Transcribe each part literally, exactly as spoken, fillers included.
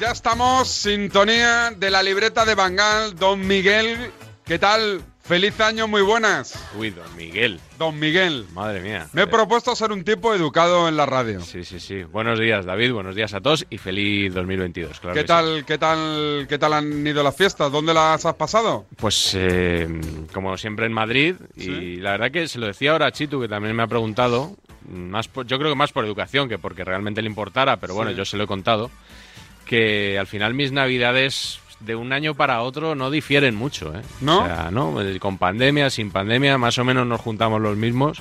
Ya estamos, sintonía de la libreta de Bangal. Don Miguel, ¿qué tal? Feliz año, muy buenas. Uy, don Miguel. Don Miguel. Madre mía. Me he propuesto ser un tipo educado en la radio. Sí, sí, sí. Buenos días, David. Buenos días a todos y feliz dos mil veintidós. Claro. ¿Qué tal, sí. qué tal, qué tal han ido las fiestas? ¿Dónde las has pasado? Pues, eh, como siempre, en Madrid. Y ¿Sí? la verdad que se lo decía ahora a Chitu, que también me ha preguntado. Más por, yo creo que más por educación que porque realmente le importara, pero bueno, sí. yo se lo he contado. Que al final mis navidades de un año para otro no difieren mucho, ¿eh? ¿No? O sea, ¿no? Con pandemia, sin pandemia, más o menos nos juntamos los mismos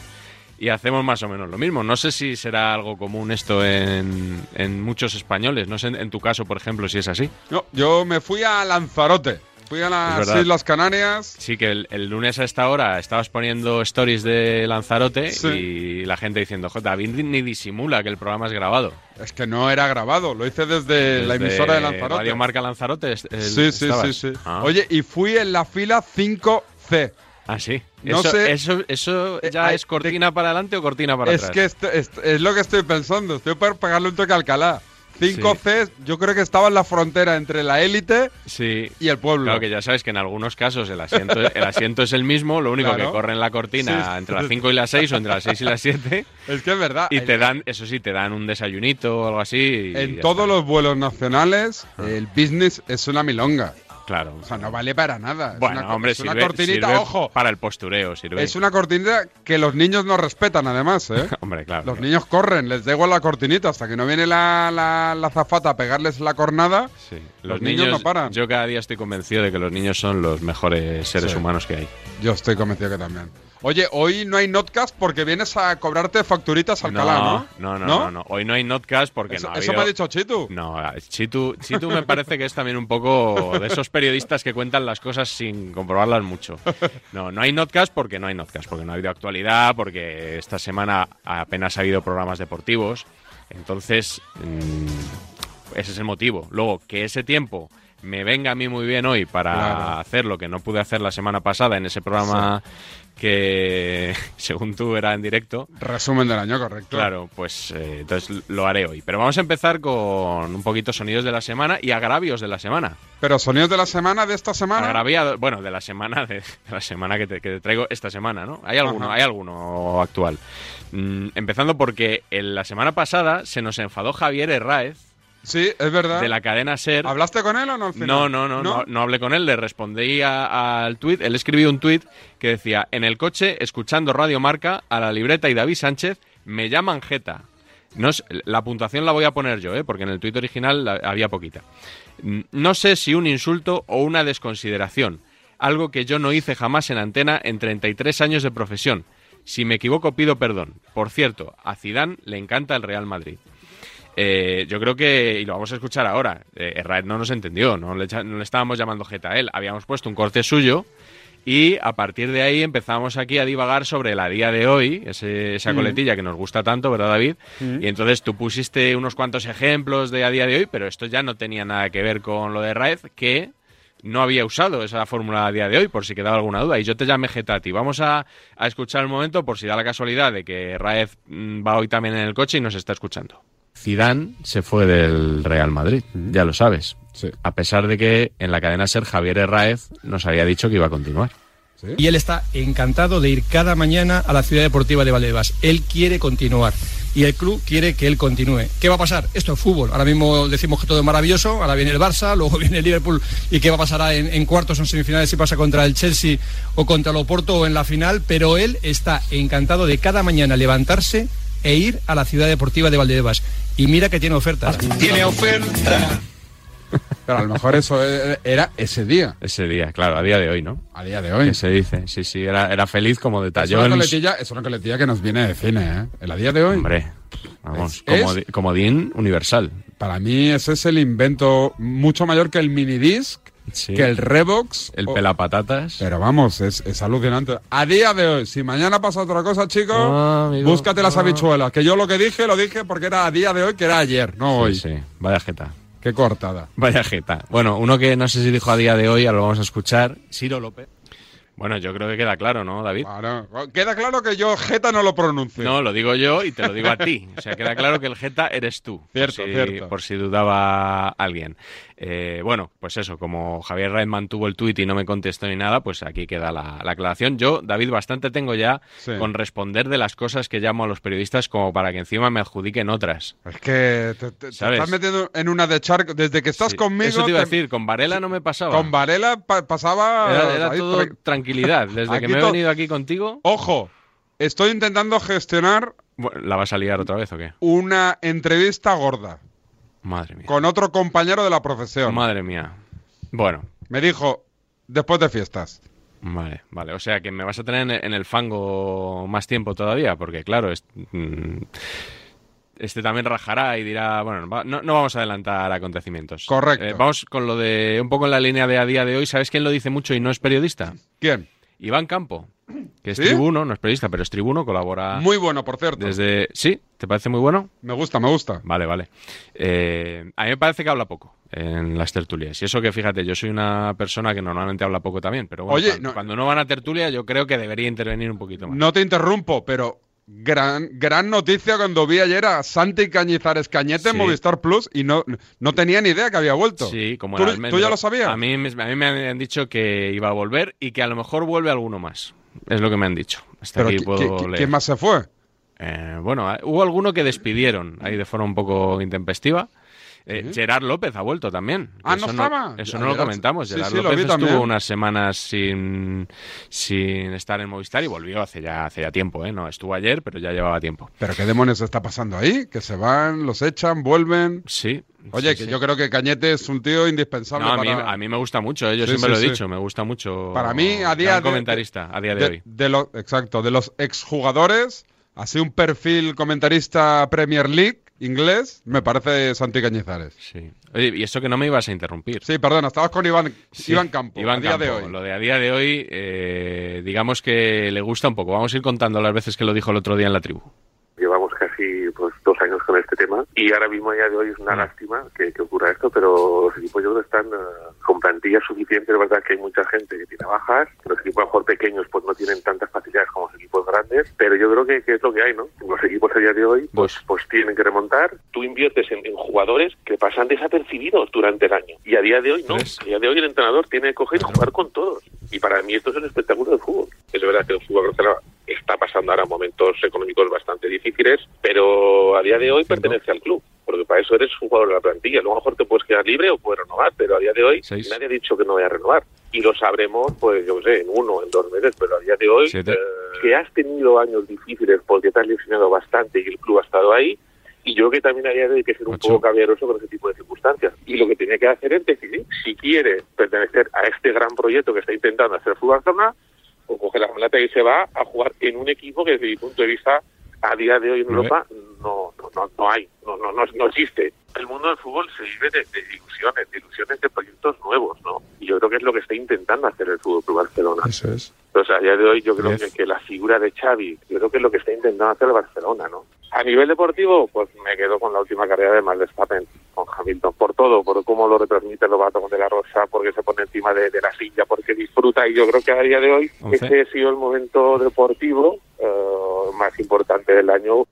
y hacemos más o menos lo mismo. No sé si será algo común esto en, en muchos españoles. No sé, en, en tu caso, por ejemplo, si es así. No, yo me fui a Lanzarote. Fui a las Islas Canarias. Sí, que el, el lunes a esta hora estabas poniendo stories de Lanzarote sí. y la gente diciendo, joder, David ni disimula que el programa es grabado. Es que no era grabado, lo hice desde, desde la emisora de Lanzarote. Radio Marca Lanzarote. El, sí, sí, estabas. sí, sí. Ah. Oye, y fui en la fila cinco C. Ah, sí. No eso, sé. Eso, eso ya eh, es cortina te, para adelante o cortina para es atrás. Que esto, esto, es lo que estoy pensando, estoy para pagarle un toque a Alcalá. cinco C, sí. yo creo que estaba en la frontera entre la élite sí. y el pueblo. Claro que ya sabes que en algunos casos el asiento, el asiento es el mismo, lo único claro. que corre en la cortina sí. entre las cinco y las seis o entre las seis y las siete. Es que es verdad. Y te dan, eso sí, te dan un desayunito o algo así. En todos está. los vuelos nacionales ah. el business es una milonga. Claro. O sea, no vale para nada. Es bueno, una, hombre, es una sirve, cortinita, sirve ojo. Para el postureo sirve. Es una cortinita que los niños no respetan, además, ¿eh? Hombre, claro. Los claro. niños corren, les da igual la cortinita. Hasta que no viene la, la, la azafata a pegarles la cornada, sí. los, los niños, niños no paran. Yo cada día estoy convencido de que los niños son los mejores seres sí. humanos que hay. Yo estoy convencido que también. Oye, hoy no hay notcast porque vienes a cobrarte facturitas al Alcalá, ¿no? No, no, no, no, no. Hoy no hay notcast porque eso, no ha habido... ¿Eso me ha dicho Chitu? No, Chitu, Chitu me parece que es también un poco de esos periodistas que cuentan las cosas sin comprobarlas mucho. No, no hay notcast porque no hay notcast, porque no ha habido actualidad, porque esta semana apenas ha habido programas deportivos. Entonces, mmm, ese es el motivo. Luego, que ese tiempo... me venga a mí muy bien hoy para claro. hacer lo que no pude hacer la semana pasada en ese programa sí. que, según tú, era en directo. Resumen del año, correcto. Claro, pues eh, entonces lo haré hoy. Pero vamos a empezar con un poquito sonidos de la semana y agravios de la semana. ¿Pero sonidos de la semana de esta semana? Agraviado, bueno, de la semana de, de la semana que te, que te traigo esta semana, ¿no? Hay alguno, Ajá. hay alguno actual. Mm, empezando porque en la semana pasada se nos enfadó Javier Herráez. Sí, es verdad. De la cadena SER. ¿Hablaste con él o no al final? No, no, no, no, no, no hablé con él, le respondí al tuit, él escribió un tuit que decía, en el coche, escuchando Radio Marca, a la libreta y David Sánchez, me llaman jeta. No sé, la puntuación la voy a poner yo, ¿eh? Porque en el tuit original la, había poquita. No sé si un insulto o una desconsideración, algo que yo no hice jamás en antena en treinta y tres años de profesión. Si me equivoco, pido perdón. Por cierto, a Zidane le encanta el Real Madrid. Eh, yo creo que, y lo vamos a escuchar ahora, eh, Herráez no nos entendió, no le, no le estábamos llamando jeta a él, habíamos puesto un corte suyo y a partir de ahí empezamos aquí a divagar sobre la día de hoy, ese, esa mm. coletilla que nos gusta tanto, ¿verdad, David? Mm. Y entonces tú pusiste unos cuantos ejemplos de a día de hoy, pero esto ya no tenía nada que ver con lo de Herráez, que no había usado esa fórmula a día de hoy, por si quedaba alguna duda, y yo te llamé jeta a ti. Vamos a, a escuchar un momento por si da la casualidad de que Herráez va hoy también en el coche y nos está escuchando. Zidane se fue del Real Madrid, ya lo sabes. Sí. A pesar de que en la cadena SER Javier Herráez nos había dicho que iba a continuar. ¿Sí? Y él está encantado de ir cada mañana a la ciudad deportiva de Valdebebas. Él quiere continuar y el club quiere que él continúe. ¿Qué va a pasar? Esto es fútbol. Ahora mismo decimos que todo es maravilloso, ahora viene el Barça, luego viene el Liverpool y qué va a pasar en, en cuartos o en semifinales si pasa contra el Chelsea o contra el Oporto o en la final, pero él está encantado de cada mañana levantarse e ir a la ciudad deportiva de Valdebebas. Y mira que tiene oferta. Tiene oferta. Pero a lo mejor eso era ese día. Ese día, claro, a día de hoy, ¿no? A día de hoy. Que se dice, sí, sí, era, era feliz como detalló. Es una coletilla, es una coletilla que nos viene de cine, ¿eh? El a día de hoy. Hombre, vamos, es, comodín universal. Para mí ese es el invento mucho mayor que el minidisc, sí. que el Revox. El o... pelapatatas. Pero vamos, es, es alucinante. A día de hoy, si mañana pasa otra cosa, chicos, no, amigo, búscate no. las habichuelas. Que yo lo que dije, lo dije porque era a día de hoy, que era ayer, no sí, hoy. Sí, sí, vaya jeta. Qué cortada. Vaya jeta. Bueno, uno que no sé si dijo a día de hoy, ahora lo vamos a escuchar, Ciro López. Bueno, yo creo que queda claro, ¿no, David? Bueno, queda claro que yo Geta no lo pronuncio. No, lo digo yo y te lo digo a ti. O sea, queda claro que el Geta eres tú. Cierto, por si, cierto. Por si dudaba alguien. Eh, bueno, pues eso, como Javier Herráez mantuvo el tuit y no me contestó ni nada, pues aquí queda la, la aclaración. Yo, David, bastante tengo ya sí. con responder de las cosas que llamo a los periodistas como para que encima me adjudiquen otras. Es que te, te, ¿sabes? te estás metiendo en una de charco. Desde que estás sí. conmigo... Eso te iba te... a decir, con Varela no me pasaba. Con Varela pa- pasaba... Era, era ahí, todo tra- tranquilidad. Desde aquí que me to- he venido aquí contigo... Ojo, estoy intentando gestionar... Bueno, ¿la vas a liar otra vez o qué? Una entrevista gorda. Madre mía. Con otro compañero de la profesión. Madre mía. Bueno. Me dijo, después de fiestas. Vale, vale. O sea, que me vas a tener en el fango más tiempo todavía, porque claro, es... Este también rajará y dirá... Bueno, no, no vamos a adelantar acontecimientos. Correcto. Eh, vamos con lo de... Un poco en la línea de a día de hoy. ¿Sabes quién lo dice mucho y no es periodista? ¿Quién? Iván Campo, que es ¿Sí? tribuno, no es periodista, pero es tribuno, colabora... Muy bueno, por cierto. Desde... ¿Sí? ¿Te parece muy bueno? Me gusta, me gusta. Vale, vale. Eh, a mí me parece que habla poco en las tertulias. Y eso que, fíjate, yo soy una persona que normalmente habla poco también, pero bueno, Oye, cuando no, cuando no van a tertulia yo creo que debería intervenir un poquito más. No te interrumpo, pero... Gran gran noticia cuando vi ayer a Santi Cañizares Cañete sí. en Movistar Plus y no, no tenía ni idea que había vuelto. Sí, como ¿Tú, ¿Tú ya lo sabías? A mí, a mí me han dicho que iba a volver y que a lo mejor vuelve alguno más. Es lo que me han dicho. Hasta Pero aquí puedo leer. ¿Quién más se fue? Eh, bueno, hubo alguno que despidieron ahí de forma un poco intempestiva. Eh, ¿Sí? Gerard López ha vuelto también. Ah, eso no estaba. No, eso ya, no lo Gerard, comentamos. Gerard sí, sí, López lo estuvo unas semanas sin, sin estar en Movistar y volvió hace ya, hace ya tiempo, ¿eh? No estuvo ayer, pero ya llevaba tiempo. ¿Pero qué demonios está pasando ahí? Que se van, los echan, vuelven. Sí. Oye, sí, que sí. yo creo que Cañete es un tío indispensable. No, a, para... mí, a mí me gusta mucho, ¿eh? yo sí, siempre sí, lo he sí. dicho, me gusta mucho. Para mí, a día de, comentarista, a día de, de hoy. De los, exacto, de los exjugadores, así un perfil comentarista Premier League. Inglés, me parece Santi Cañizares. Sí. Oye, y eso que no me ibas a interrumpir. Sí, perdona, estabas con Iván, sí, Iván Campo, Iván a día Campo, de hoy. Lo de a día de hoy, eh, digamos que le gusta un poco. Vamos a ir contando las veces que lo dijo el otro día en la tribu. Llevamos casi pues, dos años con este tema y ahora mismo a día de hoy es una lástima que, que ocurra esto, pero los equipos yo creo que están uh, con plantillas suficientes. Es verdad que hay mucha gente que tiene bajas, los equipos a lo mejor pequeños pues no tienen tantas facilidades como los equipos grandes, pero yo creo que, que es lo que hay, ¿no? Los equipos a día de hoy pues, pues tienen que remontar. Tú inviertes en, en jugadores que pasan desapercibidos durante el año y a día de hoy no. A día de hoy el entrenador tiene que coger y jugar con todos y para mí esto es un espectáculo de fútbol. Es verdad que el fútbol está pasando ahora momentos económicos bastante difíciles, pero a día de hoy pertenece al club, porque para eso eres un jugador de la plantilla. A lo mejor te puedes quedar libre o puedes renovar, pero a día de hoy Seis. nadie ha dicho que no vaya a renovar. Y lo sabremos, pues yo no sé, en uno, en dos meses, pero a día de hoy, eh, que has tenido años difíciles porque te has lesionado bastante y el club ha estado ahí, y yo creo que también había que ser un Ocho. poco caballeroso con ese tipo de circunstancias. Y lo que tenía que hacer es decidir si quiere pertenecer a este gran proyecto que está intentando hacer Fútbol Barcelona, o coge la maleta y se va a jugar en un equipo que desde mi punto de vista a día de hoy en Europa no no no, no hay, no, no no no existe. El mundo del fútbol se vive de, de ilusiones, de ilusiones de proyectos nuevos, ¿no? Y yo creo que es lo que está intentando hacer el Fútbol Club Barcelona. Eso es. Entonces a día de hoy yo creo que, que la figura de Xavi, yo creo que es lo que está intentando hacer el Barcelona, ¿no? A nivel deportivo, pues me quedo con la última carrera de Max Verstappen, con Hamilton, por todo, por cómo lo retransmite el Lobato de la Rosa, porque se pone encima de, de la silla, porque disfruta, y yo creo que a día de hoy Once. ese ha sido el momento deportivo uh, más importante del año.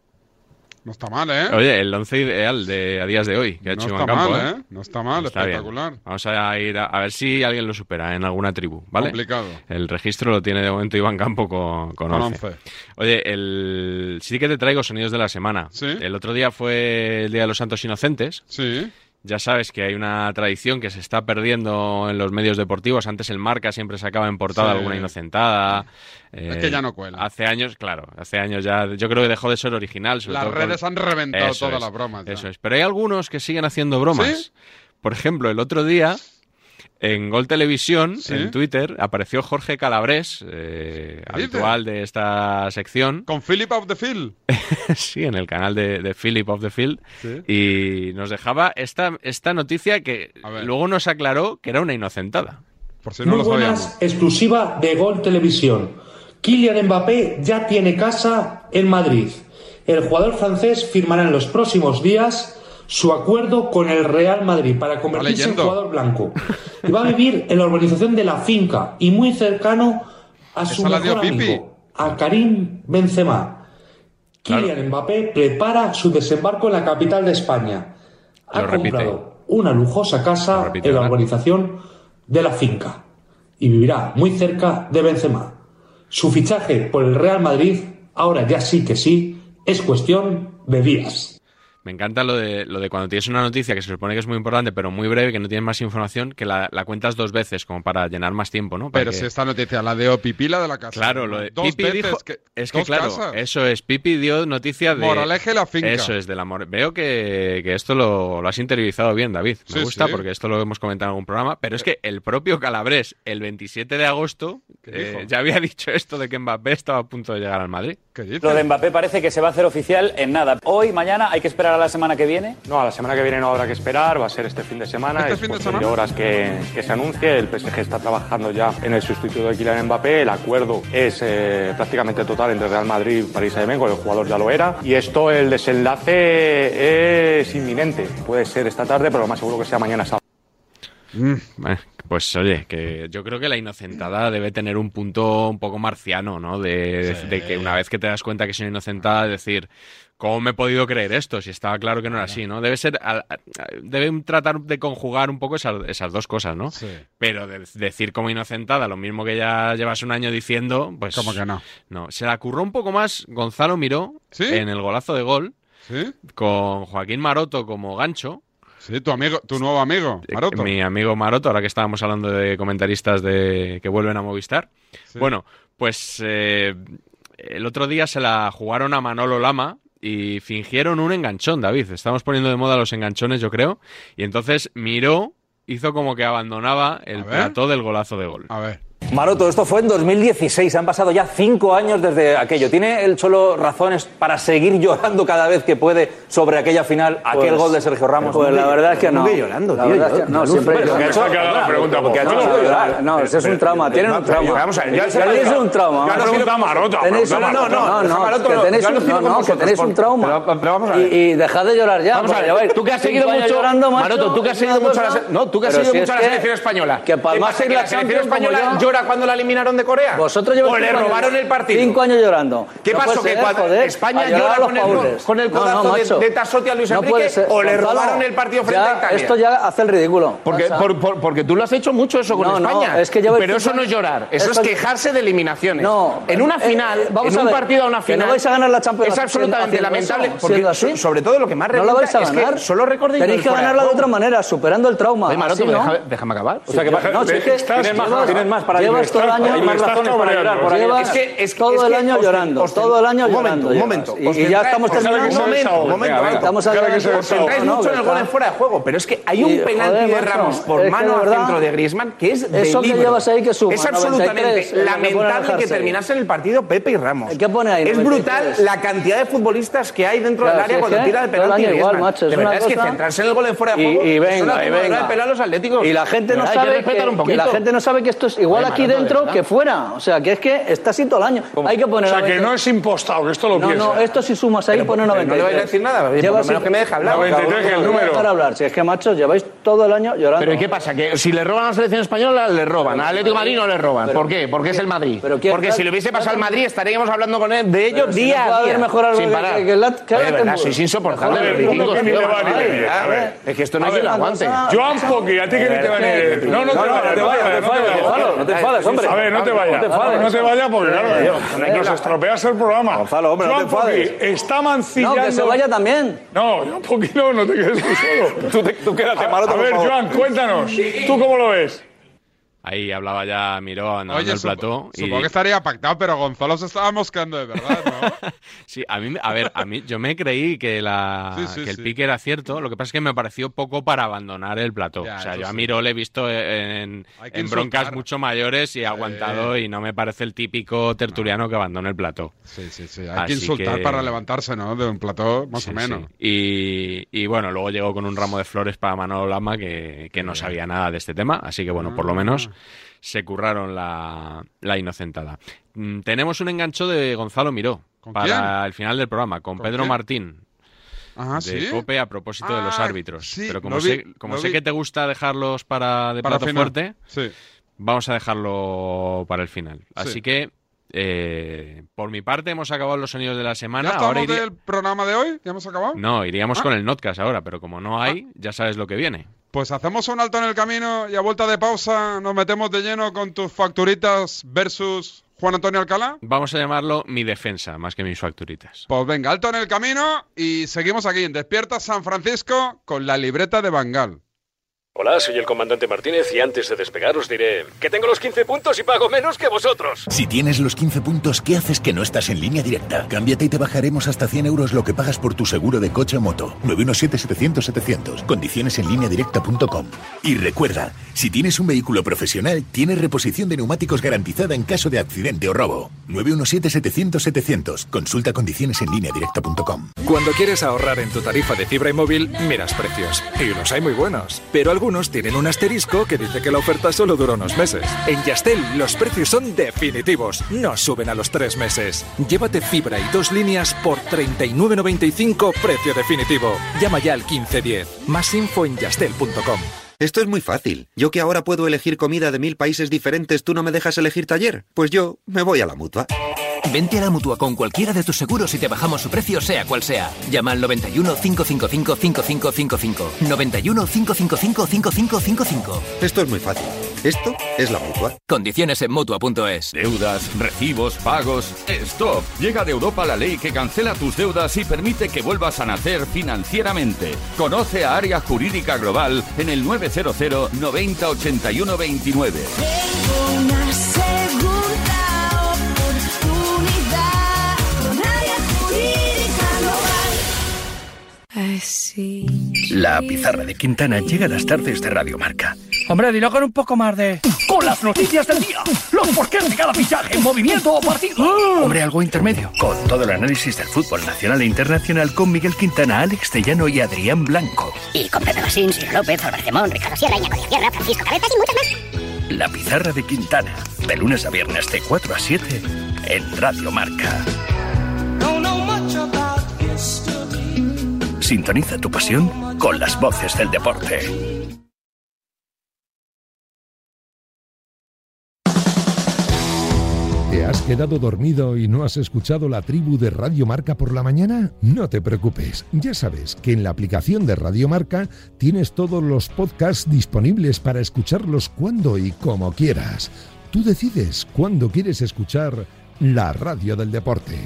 No está mal, ¿eh? Oye, el once ideal de a días de hoy que ha hecho Iván Campo, ¿eh? No está mal, espectacular. Bien. Vamos a ir a, a ver si alguien lo supera en alguna tribu, ¿vale? Complicado. El registro lo tiene de momento Iván Campo con, con once. Oye, el... sí que te traigo sonidos de la semana. ¿Sí? El otro día fue el Día de los Santos Inocentes. Sí. Ya sabes que hay una tradición que se está perdiendo en los medios deportivos. Antes el Marca siempre sacaba en portada sí. alguna inocentada. Eh, es que ya no cuela. Hace años, claro, hace años ya. Yo creo que dejó de ser original. Sobre Las todo redes con... han reventado eso todas es, las bromas. Ya. Eso es. Pero hay algunos que siguen haciendo bromas. ¿Sí? Por ejemplo, el otro día... En Gol Televisión, ¿Sí? en Twitter, apareció Jorge Calabrés, eh, habitual de esta sección. Con Philip of the Field. sí, en el canal de, de Philip of the Field. ¿Sí? Y nos dejaba esta, esta noticia que luego nos aclaró que era una inocentada. Por si no Muy lo buenas, sabíamos. Exclusiva de Gol Televisión. Kylian Mbappé ya tiene casa en Madrid. El jugador francés firmará en los próximos días... su acuerdo con el Real Madrid para convertirse en jugador blanco. Y va a vivir en la urbanización de La Finca y muy cercano a su Esa mejor amigo, Pipi. a Karim Benzema. Kylian claro. Mbappé prepara su desembarco en la capital de España. Ha Lo comprado repite. una lujosa casa repite, en la urbanización de La Finca y vivirá muy cerca de Benzema. Su fichaje por el Real Madrid, ahora ya sí que sí, es cuestión de días. Me encanta lo de lo de cuando tienes una noticia que se supone que es muy importante, pero muy breve, que no tienes más información, que la, la cuentas dos veces, como para llenar más tiempo, ¿no? Para pero que... si esta noticia, la de Pipi, la de la casa. Claro, lo de dos Pipi veces dijo... que... Es que, claro, casas. eso es. Pipi dio noticia de... Moraleje La Finca. Eso es, del amor. Veo que, que esto lo, lo has interiorizado bien, David. Me sí, gusta, sí. porque esto lo hemos comentado en algún programa. Pero es que el propio Calabrés, el veintisiete de agosto, eh, ya había dicho esto de que Mbappé estaba a punto de llegar al Madrid. ¿Qué dices? Lo de Mbappé parece que se va a hacer oficial en nada. Hoy, mañana, hay que esperar a la semana que viene? No, a la semana que viene no habrá que esperar, va a ser este fin de semana. ¿Este es fin de semana? horas que, que se anuncie, el P S G está trabajando ya en el sustituto de Kylian Mbappé, el acuerdo es eh, prácticamente total entre Real Madrid y Paris Saint-Germain, el jugador ya lo era, y esto, el desenlace es inminente, puede ser esta tarde, pero lo más seguro que sea mañana sábado. Mm. Bueno, pues oye, que yo creo que la inocentada debe tener un punto un poco marciano, ¿no? De, sí. de que una vez que te das cuenta que es una inocentada, decir... ¿Cómo me he podido creer esto? Si estaba claro que no era así, ¿no? Debe ser, deben tratar de conjugar un poco esas, esas dos cosas, ¿no? Sí. Pero de, decir como inocentada, lo mismo que ya llevas un año diciendo, pues... ¿Cómo que no? No, se la curró un poco más Gonzalo Miró ¿Sí? en el golazo de gol, ¿Sí? con Joaquín Maroto como gancho. Sí, tu amigo, tu nuevo amigo, Maroto. Mi amigo Maroto, ahora que estábamos hablando de comentaristas de que vuelven a Movistar. Sí. Bueno, pues eh, el otro día se la jugaron a Manolo Lama, y fingieron un enganchón, David. Estamos poniendo de moda los enganchones, yo creo. Y entonces Miró hizo como que abandonaba el plató del golazo de gol. A ver. Maroto, esto fue en dos mil dieciséis. Han pasado ya cinco años desde aquello. ¿Tiene el Cholo razones para seguir llorando cada vez que puede sobre aquella final, pues, aquel gol de Sergio Ramos? Pues la verdad es que no. Llorando, tío, la verdad es que no. Siempre llorando. No, eso es un trauma. Tienen un trauma. Vamos a ver. Tenéis un trauma. No, no, no. Que tenéis un trauma. Y dejad de llorar ya. Vamos a ver. Tú que has seguido mucho llorando, Maroto, tú que has seguido mucho la selección española. Que para más seguir la selección española... ¿Llora cuando la eliminaron de Corea? Vosotros lleváis le robaron el partido. Cinco años llorando. ¿Qué no pasó? ¿Que ser, cuando joder, España llora con el, con el codazo no, no, de, de Tassotti a Luis no Enrique ser, o le robaron el partido frente ya, a Italia? Esto ya hace el ridículo. Porque, por, por, porque tú lo has hecho mucho eso con no, España. No, es que pero eso no es llorar. Eso es quejarse de eliminaciones. No, en una final, eh, vamos en un a ver, partido a una final, no vais a ganar la Champions League. Es absolutamente lamentable. Porque así, sobre todo lo que más recuerda es que solo recordéis. Tenéis que ganarla de otra manera, superando el trauma. Déjame acabar. O sea que tienes más para... Llevas todo el año más razones para llorar. Por ahí. Es que es todo el año llorando. Todo el año llorando. Un momento, un momento. Y ya estamos terminando. Un momento, un momento. Estamos centráis mucho en el gol en fuera de juego, pero es que hay un penalti de Ramos por mano al centro de Griezmann que es de libro. Eso que llevas ahí que suma. Es absolutamente lamentable que terminasen el partido Pepe y Ramos. ¿Qué pone ahí? Es brutal la cantidad de futbolistas que hay dentro del área cuando tira el penalti de Griezmann. De verdad es que centrarse en el gol en fuera de juego es una forma de pelar a los atléticos. Y la gente no sabe que la gente no sabe que esto es igual aquí dentro que fuera, o sea, que es que está así todo el año. ¿Cómo? Hay que poner... O sea, que no es impostado, que esto lo piensa. No, no, esto si sumas ahí pone noventa y tres. No le vais a decir nada, por lo menos que me deja hablar. noventa y tres es el número. Para hablar, si es que, macho, lleváis todo el año llorando. Pero ¿y qué pasa? Que si le roban a la selección española, le roban. A Atlético de Madrid no le roban. ¿Por qué? Porque es el Madrid. Porque si le hubiese pasado al Madrid estaríamos hablando con él de ellos día a día. Sin parar. Es insoportable. Es que esto no es el aguante. Joan Poqui, a ti que ni te van a ir. No, no te vayas. No te falas, hombre. A ver, no te vayas. No te, no, no te vayas porque, claro, nos estropeas el programa. Gonzalo, hombre, no te enfades. Está mancillando... No, que se vaya también. No, un poquito no te quedes tú solo. tú, te, tú quédate, Maroto. A ver, Joan, cuéntanos. ¿Tú cómo lo ves? Ahí hablaba ya Miró en el plató. Y... Supongo que estaría pactado, pero Gonzalo se estaba moscando de verdad, ¿no? Sí, a mí, a ver, a mí yo me creí que, la, sí, sí, que el sí. pique era cierto. Lo que pasa es que me pareció poco para abandonar el plató. Ya, o sea, yo sí. a Miró le he visto en, en broncas mucho mayores y aguantado eh. y no me parece el típico tertuliano no. que abandona el plató. Sí, sí, sí. Hay Así que insultar que... para levantarse, ¿no? De un plató, más sí, o menos. Sí. Y, y bueno, luego llegó con un ramo de flores para Manolo Lama que, que no sabía nada de este tema. Así que bueno, ah, por lo menos... se curraron la, la inocentada. Mm, tenemos un engancho de Gonzalo Miró para quién? el final del programa, con, ¿Con Pedro quién? Martín. Ajá, de ¿sí? COPE a propósito ah, de los árbitros. Sí, pero como, no sé, vi, como no sé que te gusta dejarlos para de para plato final. fuerte, sí. vamos a dejarlo para el final. Sí. Así que, eh, por mi parte, hemos acabado los sonidos de la semana. ¿Ya estamos iría... del programa de hoy? ¿Ya hemos acabado? No, iríamos ah. con el Notcast ahora, pero como no hay, ah. ya sabes lo que viene. Pues hacemos un alto en el camino y a vuelta de pausa nos metemos de lleno con tus facturitas versus Juan Antonio Alcalá. Vamos a llamarlo mi defensa, más que mis facturitas. Pues venga, alto en el camino y seguimos aquí en Despierta San Francisco con la libreta de Bangal. Hola, soy el comandante Martínez y antes de despegar os diré que tengo los quince puntos y pago menos que vosotros. Si tienes los quince puntos, ¿qué haces que no estás en Línea Directa? Cámbiate y te bajaremos hasta cien euros lo que pagas por tu seguro de coche o moto. nueve uno siete, siete cero cero, siete cero cero. Condiciones en línea directa punto com. Y recuerda, si tienes un vehículo profesional, tienes reposición de neumáticos garantizada en caso de accidente o robo. nueve uno siete, siete cero cero, siete cero cero. Consulta condiciones en línea directa punto com. Cuando quieres ahorrar en tu tarifa de fibra y móvil, miras precios. Y los hay muy buenos, pero algo Algunos tienen un asterisco que dice que la oferta solo duró unos meses. En Yastel los precios son definitivos, no suben a los tres meses. Llévate fibra y dos líneas por treinta y nueve con noventa y cinco, precio definitivo. Llama ya al quince diez. Más info en yastel punto com. Esto es muy fácil. Yo que ahora puedo elegir comida de mil países diferentes, ¿tú no me dejas elegir taller? Pues yo me voy a la Mutua. Vente a la Mutua con cualquiera de tus seguros y te bajamos su precio sea cual sea. Llama al noventa y uno, cinco cinco cinco, cinco cinco cinco cinco. noventa y uno, cinco cinco cinco, cinco cinco cinco cinco. Esto es muy fácil. Esto es la Mutua. Condiciones en Mutua punto es. Deudas, recibos, pagos... ¡Stop! Llega de Europa la ley que cancela tus deudas y permite que vuelvas a nacer financieramente. Conoce a Área Jurídica Global en el nueve cero cero, noventa, ochenta y uno, veintinueve. La pizarra de Quintana llega a las tardes de Radio Marca. Hombre, dilo con un poco más de... Con las noticias del día, los porqués de cada fichaje, movimiento o partido. ¡Oh! Hombre, algo intermedio. Con todo el análisis del fútbol nacional e internacional con Miguel Quintana, Alex Tellano y Adrián Blanco. Y con Pedro Masín, Silvio López, Álvaro Gemón, Ricardo Sierra, Iago de la Sierra, Francisco Cabezas y muchos más. La pizarra de Quintana, de lunes a viernes de cuatro a siete en Radio Marca. Sintoniza tu pasión con las voces del deporte. ¿Te has quedado dormido y no has escuchado la tribu de Radio Marca por la mañana? No te preocupes, ya sabes que en la aplicación de Radio Marca tienes todos los podcasts disponibles para escucharlos cuando y como quieras. Tú decides cuándo quieres escuchar la radio del deporte.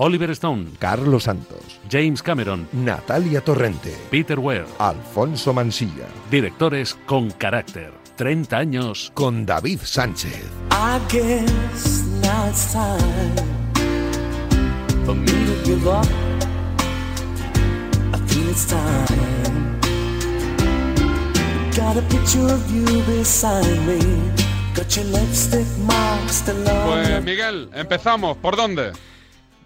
Oliver Stone, Carlos Santos, James Cameron, Natalia Torrente, Peter Weir, Alfonso Mansilla. Directores con carácter. treinta años con David Sánchez. I guess now it's time for me to give up. I think it's time. Got a picture of you beside me. Got your lipstick mark still on. Pues Miguel, empezamos. ¿Por dónde?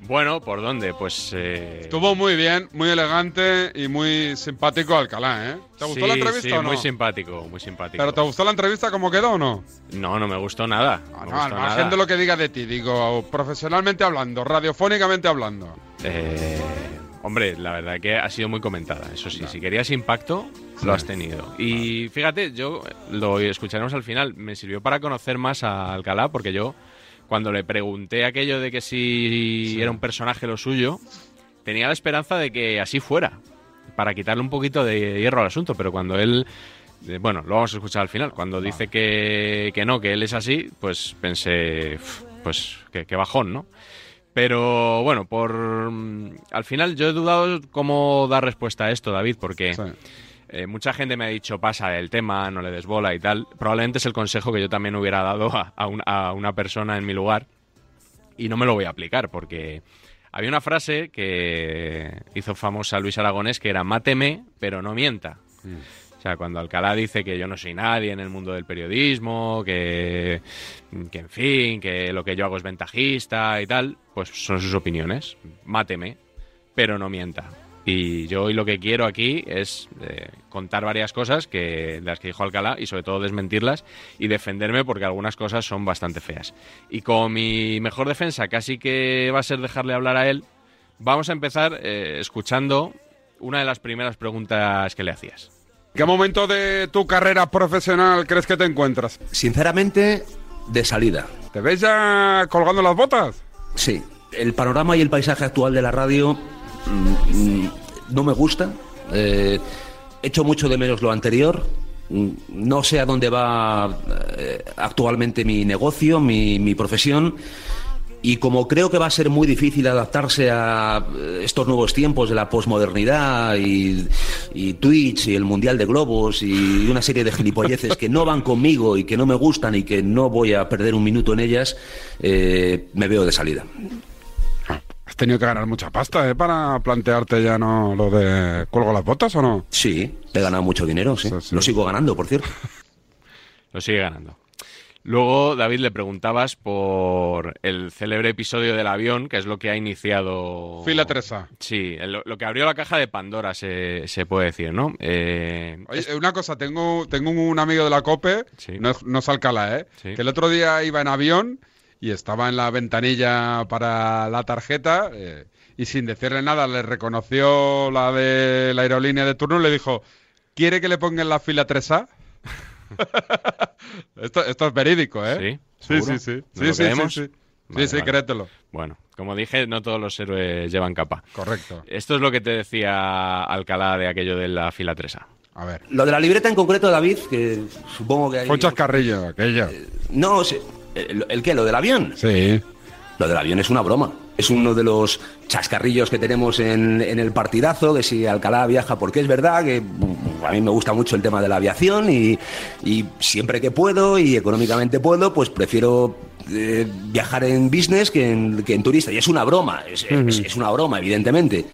Bueno, ¿por dónde? Pues... Eh... Estuvo muy bien, muy elegante y muy simpático Alcalá, ¿eh? ¿Te gustó sí, la entrevista sí, o no? Sí, muy simpático, muy simpático. ¿Pero te gustó la entrevista como quedó o no? No, no me gustó nada. No, no, al margen de lo que diga de ti, digo, profesionalmente hablando, radiofónicamente hablando. Eh... Hombre, la verdad que ha sido muy comentada, eso sí, claro. Si querías impacto, sí, lo has tenido. Y claro, fíjate, yo lo escucharemos al final, me sirvió para conocer más a Alcalá porque yo... Cuando le pregunté aquello de que si sí. era un personaje lo suyo, tenía la esperanza de que así fuera, para quitarle un poquito de hierro al asunto, pero cuando él, bueno, lo vamos a escuchar al final, cuando vale. dice que, que no, que él es así, pues pensé, pues que, que bajón, ¿no? Pero bueno, por al final yo he dudado cómo dar respuesta a esto, David, porque... Sí. Eh, mucha gente me ha dicho, pasa el tema, no le des bola y tal. Probablemente es el consejo que yo también hubiera dado a, a, un, a una persona en mi lugar y no me lo voy a aplicar porque había una frase que hizo famosa Luis Aragonés que era máteme, pero no mienta. Sí. O sea, cuando Alcalá dice que yo no soy nadie en el mundo del periodismo, que, que en fin, que lo que yo hago es ventajista y tal, pues son sus opiniones. Máteme, pero no mienta. Y yo hoy lo que quiero aquí es eh, contar varias cosas que las que dijo Alcalá y sobre todo desmentirlas y defenderme porque algunas cosas son bastante feas. Y con mi mejor defensa, casi que va a ser dejarle hablar a él, vamos a empezar eh, escuchando una de las primeras preguntas que le hacías. ¿Qué momento de tu carrera profesional crees que te encuentras? Sinceramente, de salida. ¿Te ves ya colgando las botas? Sí. El panorama y el paisaje actual de la radio no me gusta. Eh, echo mucho de menos lo anterior. No sé a dónde va eh, actualmente mi negocio, mi, mi profesión. Y como creo que va a ser muy difícil adaptarse a estos nuevos tiempos de la posmodernidad y, y Twitch y el Mundial de Globos y una serie de gilipolleces que no van conmigo y que no me gustan y que no voy a perder un minuto en ellas, eh, me veo de salida. Has tenido que ganar mucha pasta, ¿eh? Para plantearte ya no lo de cuelgo las botas, ¿o no? Sí, he ganado mucho dinero, sí. Sí, sí. Lo sigo ganando, por cierto. Lo sigue ganando. Luego, David, le preguntabas por el célebre episodio del avión, que es lo que ha iniciado... Fila Teresa. Sí, lo, lo que abrió la caja de Pandora, se, se puede decir, ¿no? Eh... Oye, una cosa, tengo, tengo un amigo de la COPE, sí. no, no es Alcalá, ¿eh? Sí. Que el otro día iba en avión y estaba en la ventanilla para la tarjeta eh, y sin decirle nada le reconoció la de la aerolínea de turno y le dijo, ¿quiere que le pongan la fila Teresa? esto, esto es verídico, ¿eh? Sí, sí, sí, sí. Sí, sí, sí, sí. Vale, sí, sí, vale. Créetelo. Bueno, como dije, no todos los héroes llevan capa. Correcto. Esto es lo que te decía Alcalá de aquello de la fila Teresa. A ver. Lo de la libreta en concreto, David, que supongo que hay... Fue chascarrillo, aquello. Eh, no, se... ¿El, ¿El qué? ¿Lo del avión? Sí. Lo del avión es una broma. Es uno de los chascarrillos que tenemos en, en el partidazo, que si Alcalá viaja, porque es verdad que a mí me gusta mucho el tema de la aviación y, y siempre que puedo y económicamente puedo, pues prefiero eh, viajar en business que en, que en turista. Y es una broma, es, mm-hmm. es, es una broma, evidentemente.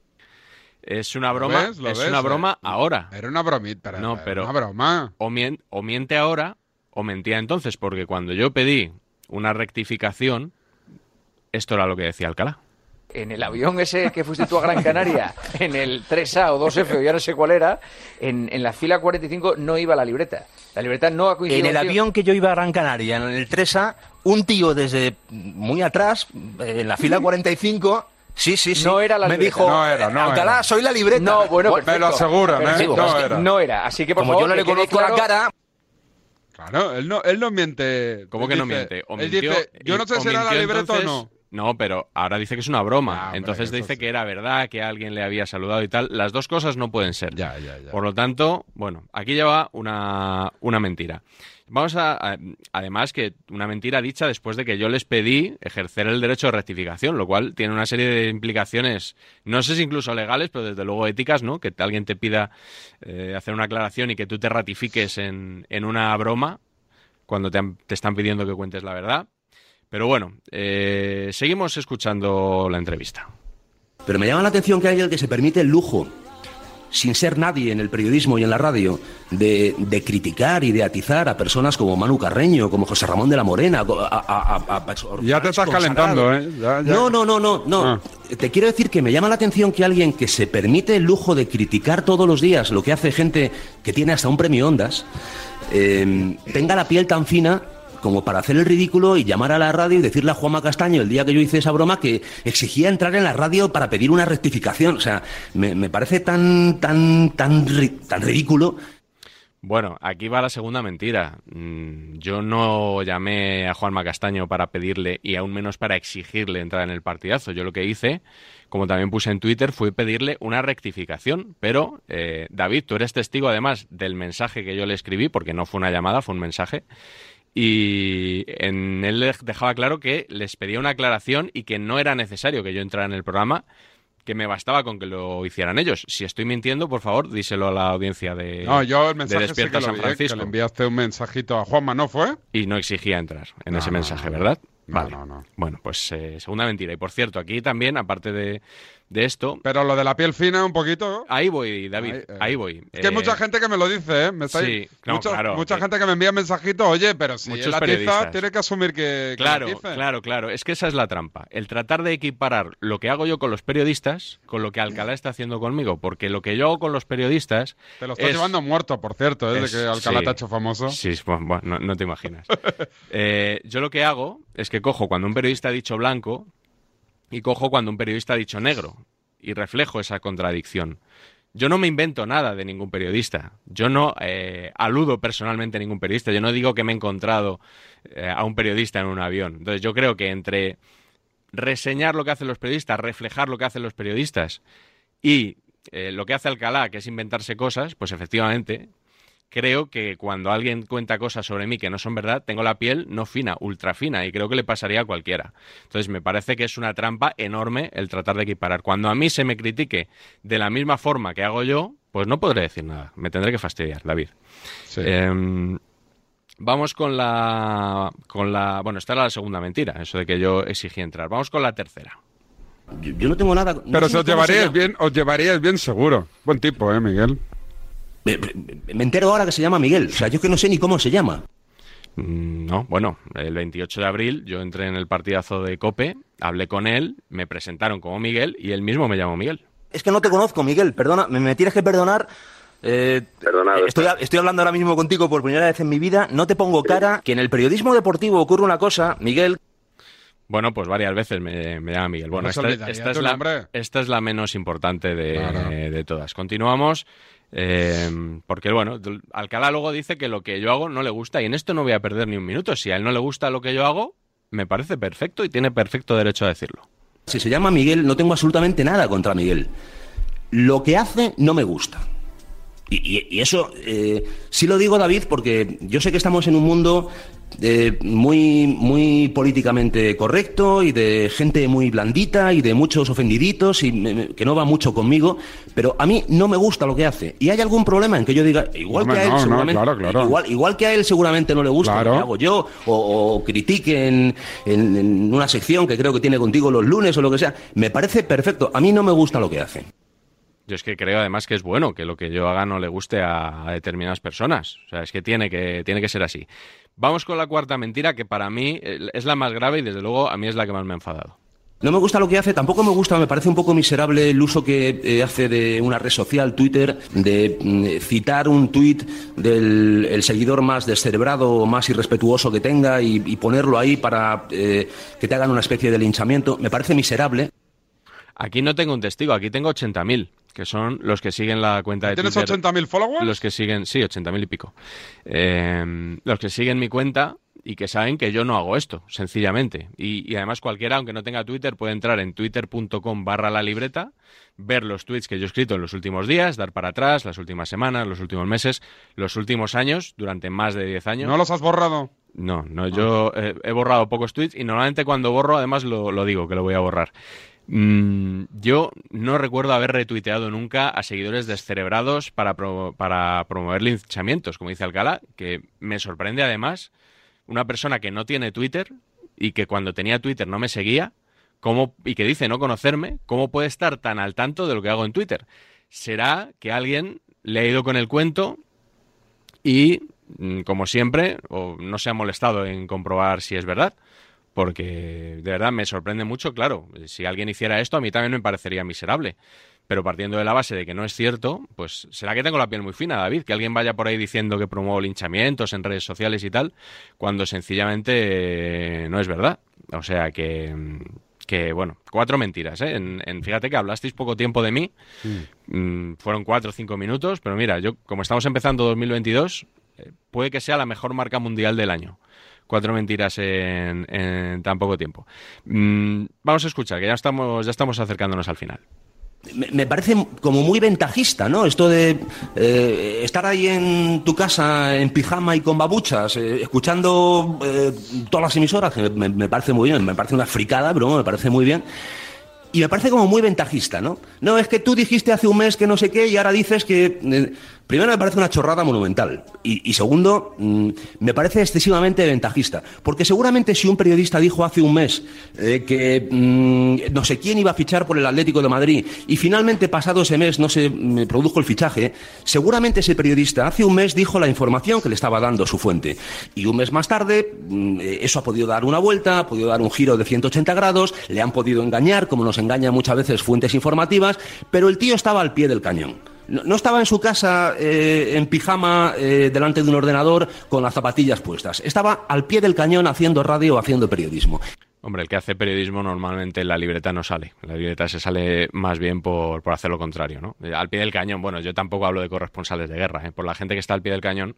Es una broma, ¿Lo ves? ¿Lo es ves? una broma eh, ahora. Era una bromita, pero, no, pero una broma. O, mien, o miente ahora o mentía entonces, porque cuando yo pedí una rectificación... Esto era lo que decía Alcalá. En el avión ese que fuiste tú a Gran Canaria, en el tres A o dos F, ya no sé cuál era, en, en la fila cuarenta y cinco no iba la libreta. La libreta no ha coincidido. En el avión que yo iba a Gran Canaria, en el tres A, un tío desde muy atrás, en la fila cuarenta y cinco... Sí, sí, sí. No era la me libreta. Dijo, no era, no Alcalá, era. Soy la libreta. No, bueno, perfecto. Me lo aseguran, ¿eh? Digo, no, era. no era. Así que, por Como favor, yo no le conozco claro, la cara... Claro, él no, él no miente. ¿Cómo él que dice, no miente? O mintió, él dice, yo no sé si era la libreta o no. No, pero ahora dice que es una broma. Ah, entonces hombre, dice sí. que era verdad, que alguien le había saludado y tal. Las dos cosas no pueden ser. Ya, ya, ya. Por lo tanto, bueno, aquí ya va una, una mentira. Vamos a, a... Además que una mentira dicha después de que yo les pedí ejercer el derecho de rectificación, lo cual tiene una serie de implicaciones, no sé si incluso legales, pero desde luego éticas, ¿no? Que alguien te pida eh, hacer una aclaración y que tú te ratifiques en, en una broma cuando te, han, te están pidiendo que cuentes la verdad. Pero bueno, eh, seguimos escuchando la entrevista. Pero me llama la atención que hay el que se permite el lujo, sin ser nadie en el periodismo y en la radio, de, de criticar y de atizar a personas como Manu Carreño, como José Ramón de la Morena, a, a, a, a, a ya te estás calentando, ¿eh? Ya, ya. No, no, no, no, no. Ah. Te quiero decir que me llama la atención que alguien que se permite el lujo de criticar todos los días lo que hace gente que tiene hasta un premio Ondas, eh, tenga la piel tan fina como para hacer el ridículo y llamar a la radio y decirle a Juanma Castaño el día que yo hice esa broma que exigía entrar en la radio para pedir una rectificación. O sea, me, me parece tan, tan, tan, tan ridículo. Bueno, aquí va la segunda mentira. Yo no llamé a Juanma Castaño para pedirle y aún menos para exigirle entrar en el partidazo. Yo lo que hice, como también puse en Twitter, fue pedirle una rectificación. Pero, eh, David, tú eres testigo además del mensaje que yo le escribí, porque no fue una llamada, fue un mensaje. Y en él les dejaba claro que les pedía una aclaración y que no era necesario que yo entrara en el programa, que me bastaba con que lo hicieran ellos. Si estoy mintiendo, por favor, díselo a la audiencia de, no, yo el mensaje de Despierta sí que lo San Francisco. Vi, que le enviaste un mensajito a Juanma, ¿no fue? Y no exigía entrar en no, ese mensaje, ¿verdad? Vale. No, no, no. Bueno, pues eh, segunda mentira. Y por cierto, aquí también, aparte de, de esto... Pero lo de la piel fina un poquito... ¿no? Ahí voy, David, ahí, eh. ahí voy. Es que eh... hay mucha gente que me lo dice, ¿eh? Me está sí, no, mucho, claro. Mucha eh. gente que me envía mensajitos, oye, pero si muchos la tiza tiene que asumir que... Claro, que claro, claro. Es que esa es la trampa. El tratar de equiparar lo que hago yo con los periodistas con lo que Alcalá está haciendo conmigo. Porque lo que yo hago con los periodistas... Te lo estás es... llevando muerto, por cierto, ¿eh? Es... de que Alcalá sí. te ha hecho famoso. Sí, bueno, bueno, no, no te imaginas. eh, yo lo que hago es que cojo cuando un periodista ha dicho blanco y cojo cuando un periodista ha dicho negro y reflejo esa contradicción. Yo no me invento nada de ningún periodista. Yo no eh, aludo personalmente a ningún periodista. Yo no digo que me he encontrado eh, a un periodista en un avión. Entonces yo creo que entre reseñar lo que hacen los periodistas, reflejar lo que hacen los periodistas y eh, lo que hace Alcalá, que es inventarse cosas, pues efectivamente... Creo que cuando alguien cuenta cosas sobre mí que no son verdad, tengo la piel no fina, ultra fina, y creo que le pasaría a cualquiera. Entonces me parece que es una trampa enorme el tratar de equiparar. Cuando a mí se me critique de la misma forma que hago yo, pues no podré decir nada. Me tendré que fastidiar, David. Sí. Eh, vamos con la, con la... Bueno, esta era la segunda mentira, eso de que yo exigí entrar. Vamos con la tercera. Yo, yo no tengo nada... No Pero si os llevaríais bien, os llevaríais bien seguro. Buen tipo, ¿eh, Miguel? Me entero ahora que se llama Miguel. O sea, yo que no sé ni cómo se llama. No, bueno, el veintiocho de abril yo entré en el partidazo de COPE, hablé con él, me presentaron como Miguel y él mismo me llamó Miguel. Es que no te conozco, Miguel, perdona, me, me tienes que perdonar. Eh, Perdonado, estoy, estoy hablando ahora mismo contigo por primera vez en mi vida, no te pongo cara. Que en el periodismo deportivo ocurre una cosa, Miguel... Bueno, pues varias veces me, me llama Miguel. Bueno, esta, esta, es la, esta es la menos importante de, claro. eh, de todas. Continuamos, eh, porque bueno, Alcalá luego dice que lo que yo hago no le gusta y en esto no voy a perder ni un minuto. Si a él no le gusta lo que yo hago, me parece perfecto y tiene perfecto derecho a decirlo. Si se llama Miguel, no tengo absolutamente nada contra Miguel. Lo que hace no me gusta. Y, y eso eh, sí lo digo, David, porque yo sé que estamos en un mundo eh, muy, muy políticamente correcto y de gente muy blandita y de muchos ofendiditos y me, me, que no va mucho conmigo, pero a mí no me gusta lo que hace. ¿Y hay algún problema en que yo diga, igual no, que a él no, seguramente no, claro, claro. Igual, igual que a él seguramente no le gusta claro. lo que hago yo o, o critique en, en, en una sección que creo que tiene contigo los lunes o lo que sea? Me parece perfecto. A mí no me gusta lo que hace. Yo es que creo, además, que es bueno que lo que yo haga no le guste a, a determinadas personas. O sea, es que tiene que, tiene que ser así. Vamos con la cuarta mentira, que para mí es la más grave y, desde luego, a mí es la que más me ha enfadado. No me gusta lo que hace, tampoco me gusta, me parece un poco miserable el uso que eh, hace de una red social, Twitter, de eh, citar un tuit del el seguidor más descerebrado o más irrespetuoso que tenga y, y ponerlo ahí para eh, que te hagan una especie de linchamiento. Me parece miserable. Aquí no tengo un testigo, aquí tengo ochenta mil. Que son los que siguen la cuenta de Twitter. ¿Tienes ochenta mil followers? Los que siguen, sí, ochenta mil y pico. Eh, los que siguen mi cuenta y que saben que yo no hago esto, sencillamente. Y, y además cualquiera, aunque no tenga Twitter, puede entrar en twitter.com barra la libreta, ver los tweets que yo he escrito en los últimos días, dar para atrás, las últimas semanas, los últimos meses, los últimos años, durante más de diez años. ¿No los has borrado? No, no, ah. yo eh, he borrado pocos tweets y normalmente cuando borro, además lo, lo digo, que lo voy a borrar. Yo no recuerdo haber retuiteado nunca a seguidores descerebrados para, pro- para promover linchamientos, como dice Alcalá, que me sorprende además una persona que no tiene Twitter y que cuando tenía Twitter no me seguía cómo, y que dice no conocerme, ¿cómo puede estar tan al tanto de lo que hago en Twitter? ¿Será que alguien le ha ido con el cuento y, como siempre, o no se ha molestado en comprobar si es verdad? Porque de verdad me sorprende mucho, claro, si alguien hiciera esto a mí también me parecería miserable, pero partiendo de la base de que no es cierto, pues será que tengo la piel muy fina, David, que alguien vaya por ahí diciendo que promuevo linchamientos en redes sociales y tal, cuando sencillamente no es verdad. O sea que, que bueno, cuatro mentiras, ¿eh? En, en, fíjate que hablasteis poco tiempo de mí, mm. fueron cuatro o cinco minutos, pero mira, yo como estamos empezando dos mil veintidós, puede que sea la mejor marca mundial del año. Cuatro mentiras en, en tan poco tiempo. Mm, vamos a escuchar, que ya estamos, ya estamos acercándonos al final. Me, me parece como muy ventajista, ¿no? Esto de eh, estar ahí en tu casa en pijama y con babuchas, eh, escuchando eh, todas las emisoras, que me, me parece muy bien, me parece una fricada, pero me parece muy bien. Y me parece como muy ventajista, ¿no? No, es que tú dijiste hace un mes que no sé qué y ahora dices que... Eh, primero me parece una chorrada monumental y, y segundo, mmm, me parece excesivamente ventajista, porque seguramente si un periodista dijo hace un mes eh, que mmm, no sé quién iba a fichar por el Atlético de Madrid y finalmente pasado ese mes no se me produjo el fichaje, seguramente ese periodista hace un mes dijo la información que le estaba dando su fuente y un mes más tarde mmm, eso ha podido dar una vuelta, ha podido dar un giro de ciento ochenta grados, le han podido engañar como nos engañan muchas veces fuentes informativas, pero el tío estaba al pie del cañón. No estaba en su casa, eh, en pijama, eh, delante de un ordenador, con las zapatillas puestas. Estaba al pie del cañón haciendo radio o haciendo periodismo. Hombre, el que hace periodismo normalmente la libreta no sale. La libreta se sale más bien por, por hacer lo contrario, ¿no? Al pie del cañón, bueno, yo tampoco hablo de corresponsales de guerra, ¿eh? Por la gente que está al pie del cañón,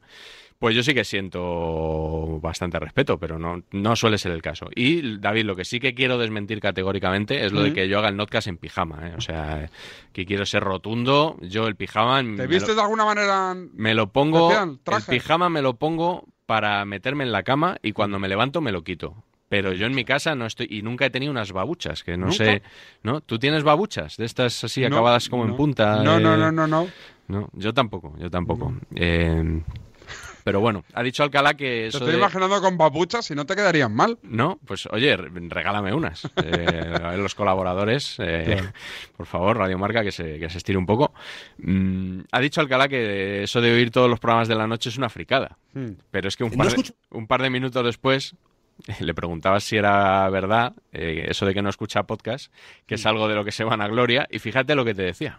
pues yo sí que siento bastante respeto, pero no, no suele ser el caso. Y, David, lo que sí que quiero desmentir categóricamente es lo uh-huh. de que yo haga el notcast en pijama, ¿eh? O sea, que quiero ser rotundo. Yo el pijama... ¿Te vistes de alguna manera? Me lo pongo... El pijama me lo pongo para meterme en la cama y cuando me levanto me lo quito. Pero yo en mi casa no estoy... Y nunca he tenido unas babuchas, que no ¿Nunca? sé... ¿no? ¿Tú tienes babuchas? De estas así no, acabadas como no. en punta. No, eh... no, no, no, no. No, yo tampoco, yo tampoco. No. Eh... Pero bueno, ha dicho Alcalá que... Eso te estoy de... imaginando con papuchas y no te quedarían mal. No, pues oye, regálame unas. Eh, los colaboradores, eh, claro. Por favor, Radio Marca, que se, que se estire un poco. Mm, ha dicho Alcalá que eso de oír todos los programas de la noche es una fricada. Hmm. Pero es que un par, no de, un par de minutos después... Le preguntaba si era verdad eh, eso de que no escucha podcast, que sí. es algo de lo que se van a gloria, y fíjate lo que te decía.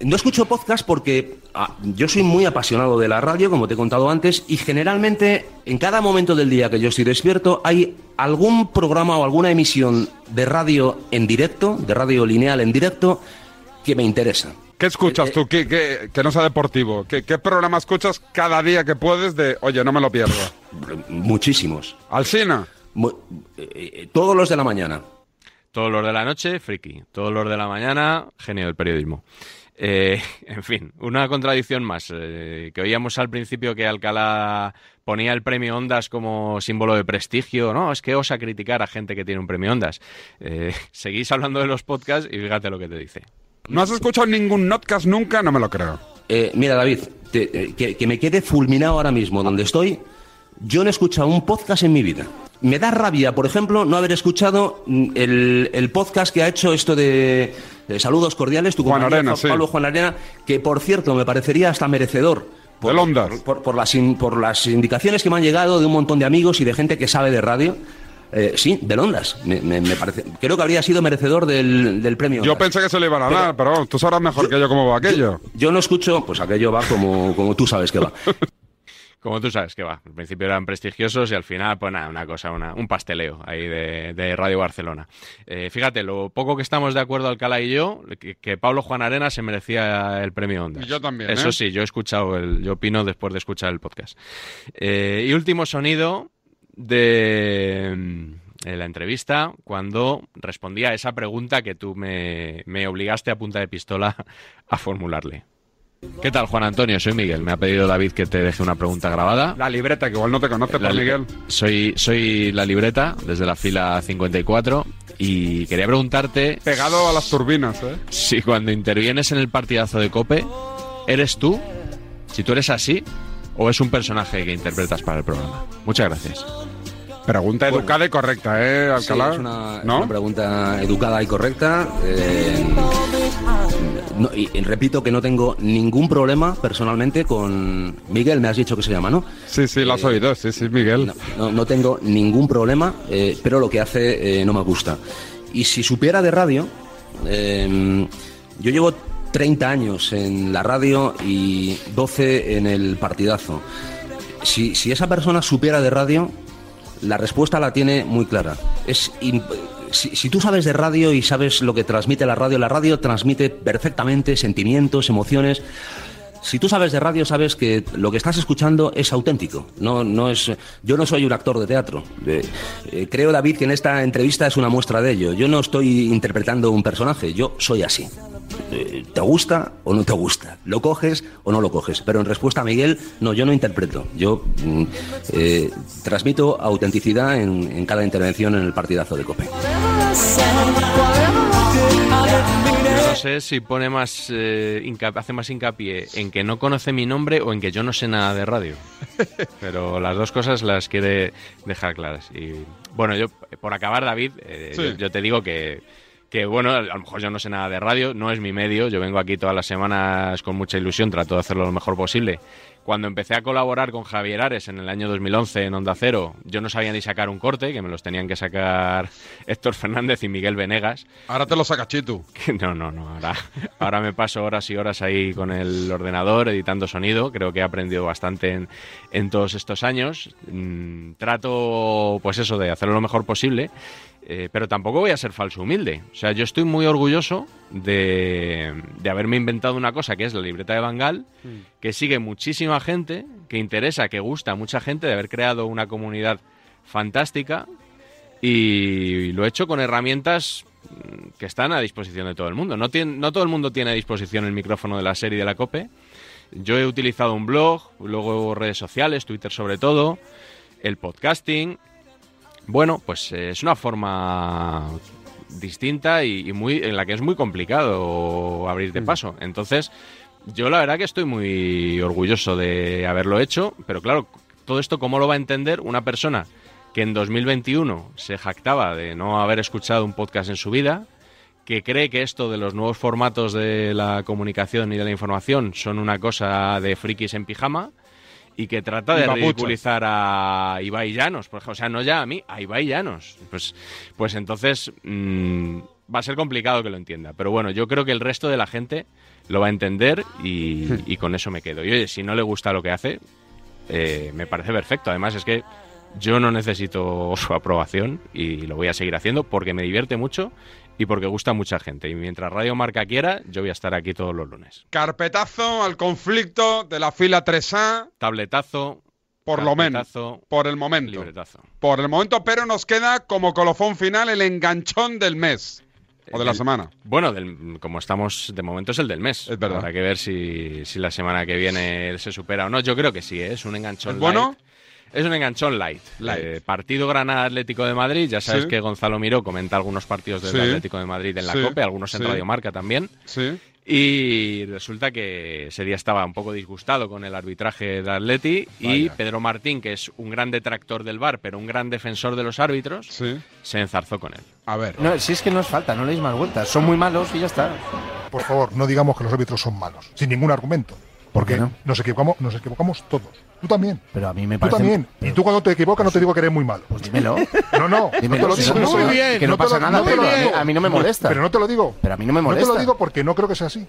No escucho podcast porque ah, yo soy muy apasionado de la radio, como te he contado antes, y generalmente en cada momento del día que yo estoy despierto hay algún programa o alguna emisión de radio en directo, de radio lineal en directo, que me interesa. ¿Qué escuchas eh, tú que, que, que no sea deportivo? ¿Qué, ¿Qué programa escuchas cada día que puedes de, oye, no me lo pierdo? Muchísimos. ¿Alsina? Todos los de la mañana. Todos los de la noche, friki. Todos los de la mañana, genio del periodismo. Eh, en fin, una contradicción más. Eh, que oíamos al principio que Alcalá ponía el premio Ondas como símbolo de prestigio. No, es que osa criticar a gente que tiene un premio Ondas. Eh, seguís hablando de los podcasts y fíjate lo que te dice. ¿No has escuchado ningún notcast nunca? No me lo creo. Eh, mira, David, te, eh, que, que me quede fulminado ahora mismo donde estoy. Yo no he escuchado un podcast en mi vida. Me da rabia, por ejemplo, no haber escuchado el, el podcast que ha hecho esto de, de Saludos Cordiales, tu Juan compañero Arena, sí. Pablo Juan Arena, que por cierto me parecería hasta merecedor por, por, por, por, las in, por las indicaciones que me han llegado de un montón de amigos y de gente que sabe de radio. Eh, sí, del Ondas, me, me, me parece. Creo que habría sido merecedor del, del premio Ondas. Yo pensé que se le iban a dar, pero, pero tú sabrás mejor yo, que yo cómo va aquello. Yo, yo no escucho, pues aquello va como, como tú sabes que va. Como tú sabes que va, al principio eran prestigiosos y al final, pues nada, una cosa, una, un pasteleo ahí de, de Radio Barcelona. Eh, fíjate, lo poco que estamos de acuerdo Alcalá y yo, que, que Pablo Juan Arena se merecía el premio Ondas. Yo también, Eso ¿eh? sí, yo he escuchado, el, yo opino después de escuchar el podcast. Eh, y último sonido de, de la entrevista, cuando respondía a esa pregunta que tú me, me obligaste a punta de pistola a formularle. ¿Qué tal, Juan Antonio? Soy Miguel. Me ha pedido David que te deje una pregunta grabada. La libreta, que igual no te conoces, pues, Miguel. Soy, soy la libreta, desde la fila cincuenta y cuatro, y quería preguntarte... Pegado a las turbinas, ¿eh? Si cuando intervienes en el partidazo de COPE, ¿eres tú? Si tú eres así, ¿o es un personaje que interpretas para el programa? Muchas gracias. Pregunta educada bueno. y correcta, ¿eh, Alcalá? Sí, es una, ¿no? es una pregunta educada y correcta. Eh... No, y, y repito que no tengo ningún problema personalmente con... Miguel, me has dicho que se llama, ¿no? Sí, sí, lo has eh, oído, sí, sí, Miguel. No, no, no tengo ningún problema, eh, pero lo que hace eh, no me gusta. Y si supiera de radio, eh, yo llevo treinta años en la radio y doce en el partidazo. Si, si esa persona supiera de radio, la respuesta la tiene muy clara. Es imp- Si, si tú sabes de radio y sabes lo que transmite la radio, la radio transmite perfectamente sentimientos, emociones. Si tú sabes de radio, sabes que lo que estás escuchando es auténtico. No, no es. Yo no soy un actor de teatro. Eh, eh, creo, David, que en esta entrevista es una muestra de ello. Yo no estoy interpretando un personaje, yo soy así. Eh, ¿Te gusta o no te gusta? ¿Lo coges o no lo coges? Pero en respuesta a Miguel, no, yo no interpreto. Yo eh, transmito autenticidad en, en cada intervención en el partidazo de COPE. no sé si pone más, eh, hincapié, hace más hincapié en que no conoce mi nombre o en que yo no sé nada de radio. Pero las dos cosas las quiere dejar claras. Y bueno, yo por acabar, David, eh, sí. yo, yo te digo que... Que bueno, a lo mejor yo no sé nada de radio, no es mi medio, yo vengo aquí todas las semanas con mucha ilusión, trato de hacerlo lo mejor posible. Cuando empecé a colaborar con Javier Herráez en el año dos mil once en Onda Cero, yo no sabía ni sacar un corte, que me los tenían que sacar Héctor Fernández y Miguel Venegas. Ahora te lo sacas, Chitu. No, no, no, ahora, ahora me paso horas y horas ahí con el ordenador editando sonido, creo que he aprendido bastante en, en todos estos años. Mm, trato, pues eso, de hacerlo lo mejor posible. Eh, pero tampoco voy a ser falso humilde. O sea, yo estoy muy orgulloso de, de haberme inventado una cosa que es la libreta de Bangal, que sigue muchísima gente, que interesa, que gusta a mucha gente, de haber creado una comunidad fantástica y, y lo he hecho con herramientas que están a disposición de todo el mundo. No, tiene, no todo el mundo tiene a disposición el micrófono de la SER y de la COPE. Yo he utilizado un blog, luego redes sociales, Twitter sobre todo, el podcasting... Bueno, pues eh, es una forma distinta y, y muy en la que es muy complicado abrirte paso. Entonces, yo la verdad que estoy muy orgulloso de haberlo hecho, pero claro, todo esto ¿cómo lo va a entender una persona que en dos mil veintiuno se jactaba de no haber escuchado un podcast en su vida, que cree que esto de los nuevos formatos de la comunicación y de la información son una cosa de frikis en pijama? Y que trata de ridiculizar a Ibai Llanos, por ejemplo. O sea, no ya a mí, a Ibai Llanos. Pues, pues entonces mmm, va a ser complicado que lo entienda. Pero bueno, yo creo que el resto de la gente lo va a entender y, y con eso me quedo. Y oye, si no le gusta lo que hace, eh, me parece perfecto. Además es que yo no necesito su aprobación y lo voy a seguir haciendo porque me divierte mucho y porque gusta a mucha gente. Y mientras Radio Marca quiera, yo voy a estar aquí todos los lunes. Carpetazo al conflicto de la fila tres A. Tabletazo. Por lo menos. Por el momento. Libretazo. Por el momento, pero nos queda como colofón final el enganchón del mes. ¿O de la el, semana? Bueno, del, como estamos, de momento es el del mes. Es verdad. Habrá que ver si, si la semana que viene se supera o no. Yo creo que sí, ¿eh? Es un enganchón. ¿Es bueno? Light. Es un enganchón light. light. Eh, partido Granada Atlético de Madrid. Ya sabes sí. que Gonzalo Miró comenta algunos partidos del sí. Atlético de Madrid en la sí. COPE, algunos en sí. Radio Marca también. Sí. Y resulta que ese día estaba un poco disgustado con el arbitraje de Atleti. Vaya. Y Pedro Martín, que es un gran detractor del V A R, pero un gran defensor de los árbitros, sí. se enzarzó con él. A ver. No, si es que no es falta, no le deis más vueltas. Son muy malos y ya está. Por favor, no digamos que los árbitros son malos, sin ningún argumento. Porque ¿no? nos equivocamos, nos equivocamos todos. Tú también. Pero a mí me parece. Tú también. Pero... Y tú cuando te equivocas no te digo que eres muy malo. Pues dímelo. No, no. Dímelo. No te lo digo. Muy bien. Que no, no pasa nada. No pero a mí, a mí no me molesta. Pero no te lo digo. Pero a mí no me molesta. No te lo digo porque no creo que sea así.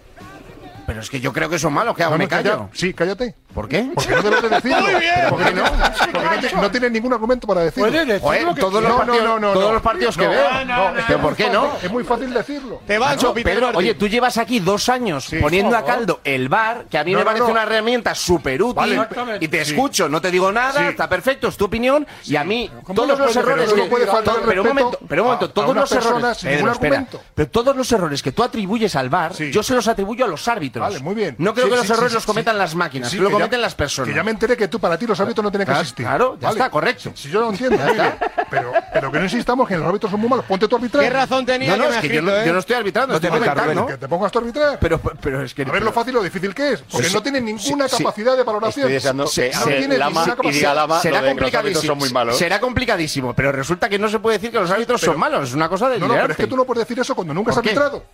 Pero es que yo creo que son malos. ¿Qué hago? No, no, ¿Me callo? Calla. Sí, cállate. ¿Por qué? Porque no te lo he decidido. Muy bien. ¿Por qué no? Porque no, te, no tienes ningún argumento para decirlo. Joder, todos los no, partidos, no, no, todos no. los partidos no, que no, veo. No, no, no, ¿Pero por qué no? Es muy fácil decirlo. Te vas, no, Pedro, oye, tú llevas aquí dos años sí, poniendo no, a caldo el V A R, que a mí no, me parece no, no. una herramienta súper útil. Vale, y te sí. escucho, no te digo nada, sí. está perfecto, es tu opinión. Sí. Y a mí, todos los errores que. Pero un momento, pero un momento, todos los errores. Pero todos los errores que tú atribuyes al V A R, yo se los atribuyo a los árbitros. Vale, muy bien. No creo sí, que los sí, errores sí, los cometan sí, las máquinas, sí, que lo cometen ya, las personas. Que ya me enteré que tú, para ti, los árbitros no tienen que claro, existir. Claro, ya vale. está, correcto. Si, si yo lo entiendo, pero, pero que no insistamos que los árbitros son muy malos. Ponte tu arbitrar. ¿Qué razón tenía? No, no, que es que yo, ¿eh? yo no estoy arbitrando, no estoy comentando. Que te pongas tu arbitrar. Pero, pero es que. A ver pero, lo fácil o difícil que es. Porque sí, no tienen ninguna sí, capacidad sí, de valoración. Estoy deseando se, no se, Lama y diga Lama, será complicadísimo. Será complicadísimo, pero resulta que no se puede decir que los árbitros son malos. Es una cosa de. No, pero es que tú no puedes decir eso cuando nunca has arbitrado.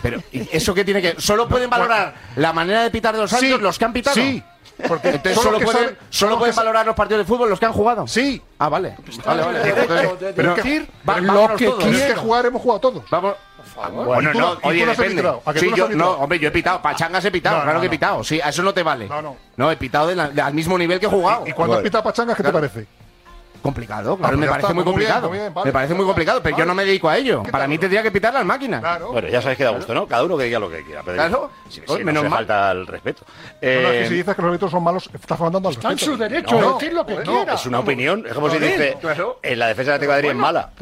Pero eso que tiene que solo pueden valorar la manera de pitar de los árbitros sí, los que han pitado. Sí. Porque entonces solo pueden sabe, solo pueden valorar los partidos de fútbol los que han jugado. Sí. Ah, vale. Vale, vale. Pero decir, lo que quieres que jugar hemos jugado todos. Vamos. Bueno, no, oye, depende. Sí, yo no, hombre, yo he pitado, pachangas he pitado, claro que he pitado. Sí, a eso no te vale. No, no. No he pitado al mismo nivel que he jugado. ¿Y cuando has pitado pachangas qué te parece? Complicado, claro, me parece muy complicado. Me parece muy complicado, pero yo no me dedico a ello. Para mí tendría que pitar las máquinas. Claro. Bueno, ya sabes que da gusto, ¿no? Cada uno que diga lo que quiera. Pero claro, si, si, si, menos no se mal. Falta el respeto. Eh, no, no, es que si dices que los árbitros son malos, estás faltando al respeto. Está en su derecho no, a decir lo que no, quiera. Es una opinión. Es como si dice, claro. en la defensa de Atlético de Madrid es mala.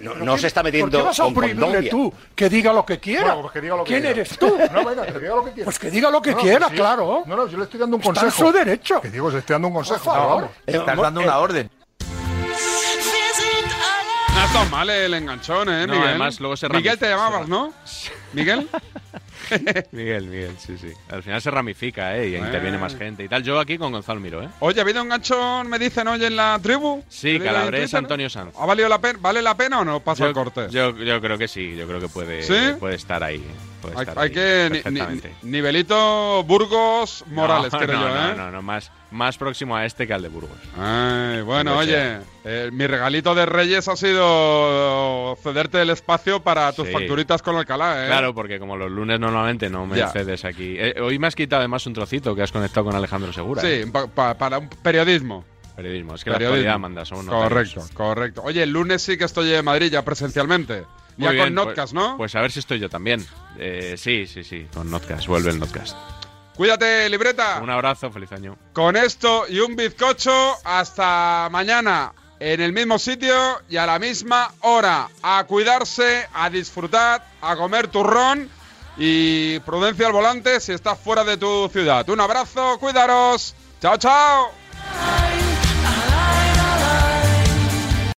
No, no se está metiendo con condonia. ¿Por qué vas a oprimirle tú? Que diga lo que quiera. Bueno, pues que diga lo que ¿Quién quiera. eres tú? No, venga, que diga lo que quiera. Pues que diga lo que quiera, claro. No, no, yo le estoy dando un consejo. Está en su derecho. Que digo, le estoy dando un consejo. Estás dando una orden. No está mal el enganchón, ¿eh, Miguel? No, además, luego se Miguel, te llamabas, ¿no? ¿Miguel? Miguel, Miguel, sí, sí. Al final se ramifica, ¿eh? Y eh. interviene más gente y tal. Yo aquí con Gonzalo Miró, ¿eh? Oye, ¿ha habido un ganchón, me dicen, hoy en la tribu? Sí, Calabres, Antonio Sanz. ¿Ha valido la pena? ¿Vale la pena o no? ¿Pasa yo, el corte? Yo, yo creo que sí, yo creo que puede, ¿sí? puede estar ahí. Puede hay estar hay ahí, que ni, ni, nivelito Burgos Morales, no, creo no, yo, ¿eh? No, no, no, más, más próximo a este que al de Burgos. Ay, bueno, oye, eh, mi regalito de Reyes ha sido cederte el espacio para tus sí. facturitas con Alcalá, ¿eh? Claro, porque como los lunes normalmente no me ya. cedes aquí. Eh, hoy me has quitado además un trocito que has conectado con Alejandro Segura. Sí, ¿eh? pa pa para un periodismo. Periodismo, es que periodismo. La actualidad manda. Son unos correcto, años. correcto. Oye, el lunes sí que estoy en Madrid ya presencialmente. Muy ya bien, con Notcast, pues, ¿no? Pues a ver si estoy yo también. Eh, sí, sí, sí, con Notcast, vuelve el Notcast. Cuídate, libreta. Un abrazo, feliz año. Con esto y un bizcocho, hasta mañana. En el mismo sitio y a la misma hora. A cuidarse, a disfrutar, a comer turrón y prudencia al volante si estás fuera de tu ciudad. Un abrazo, cuidaros. Chao, chao.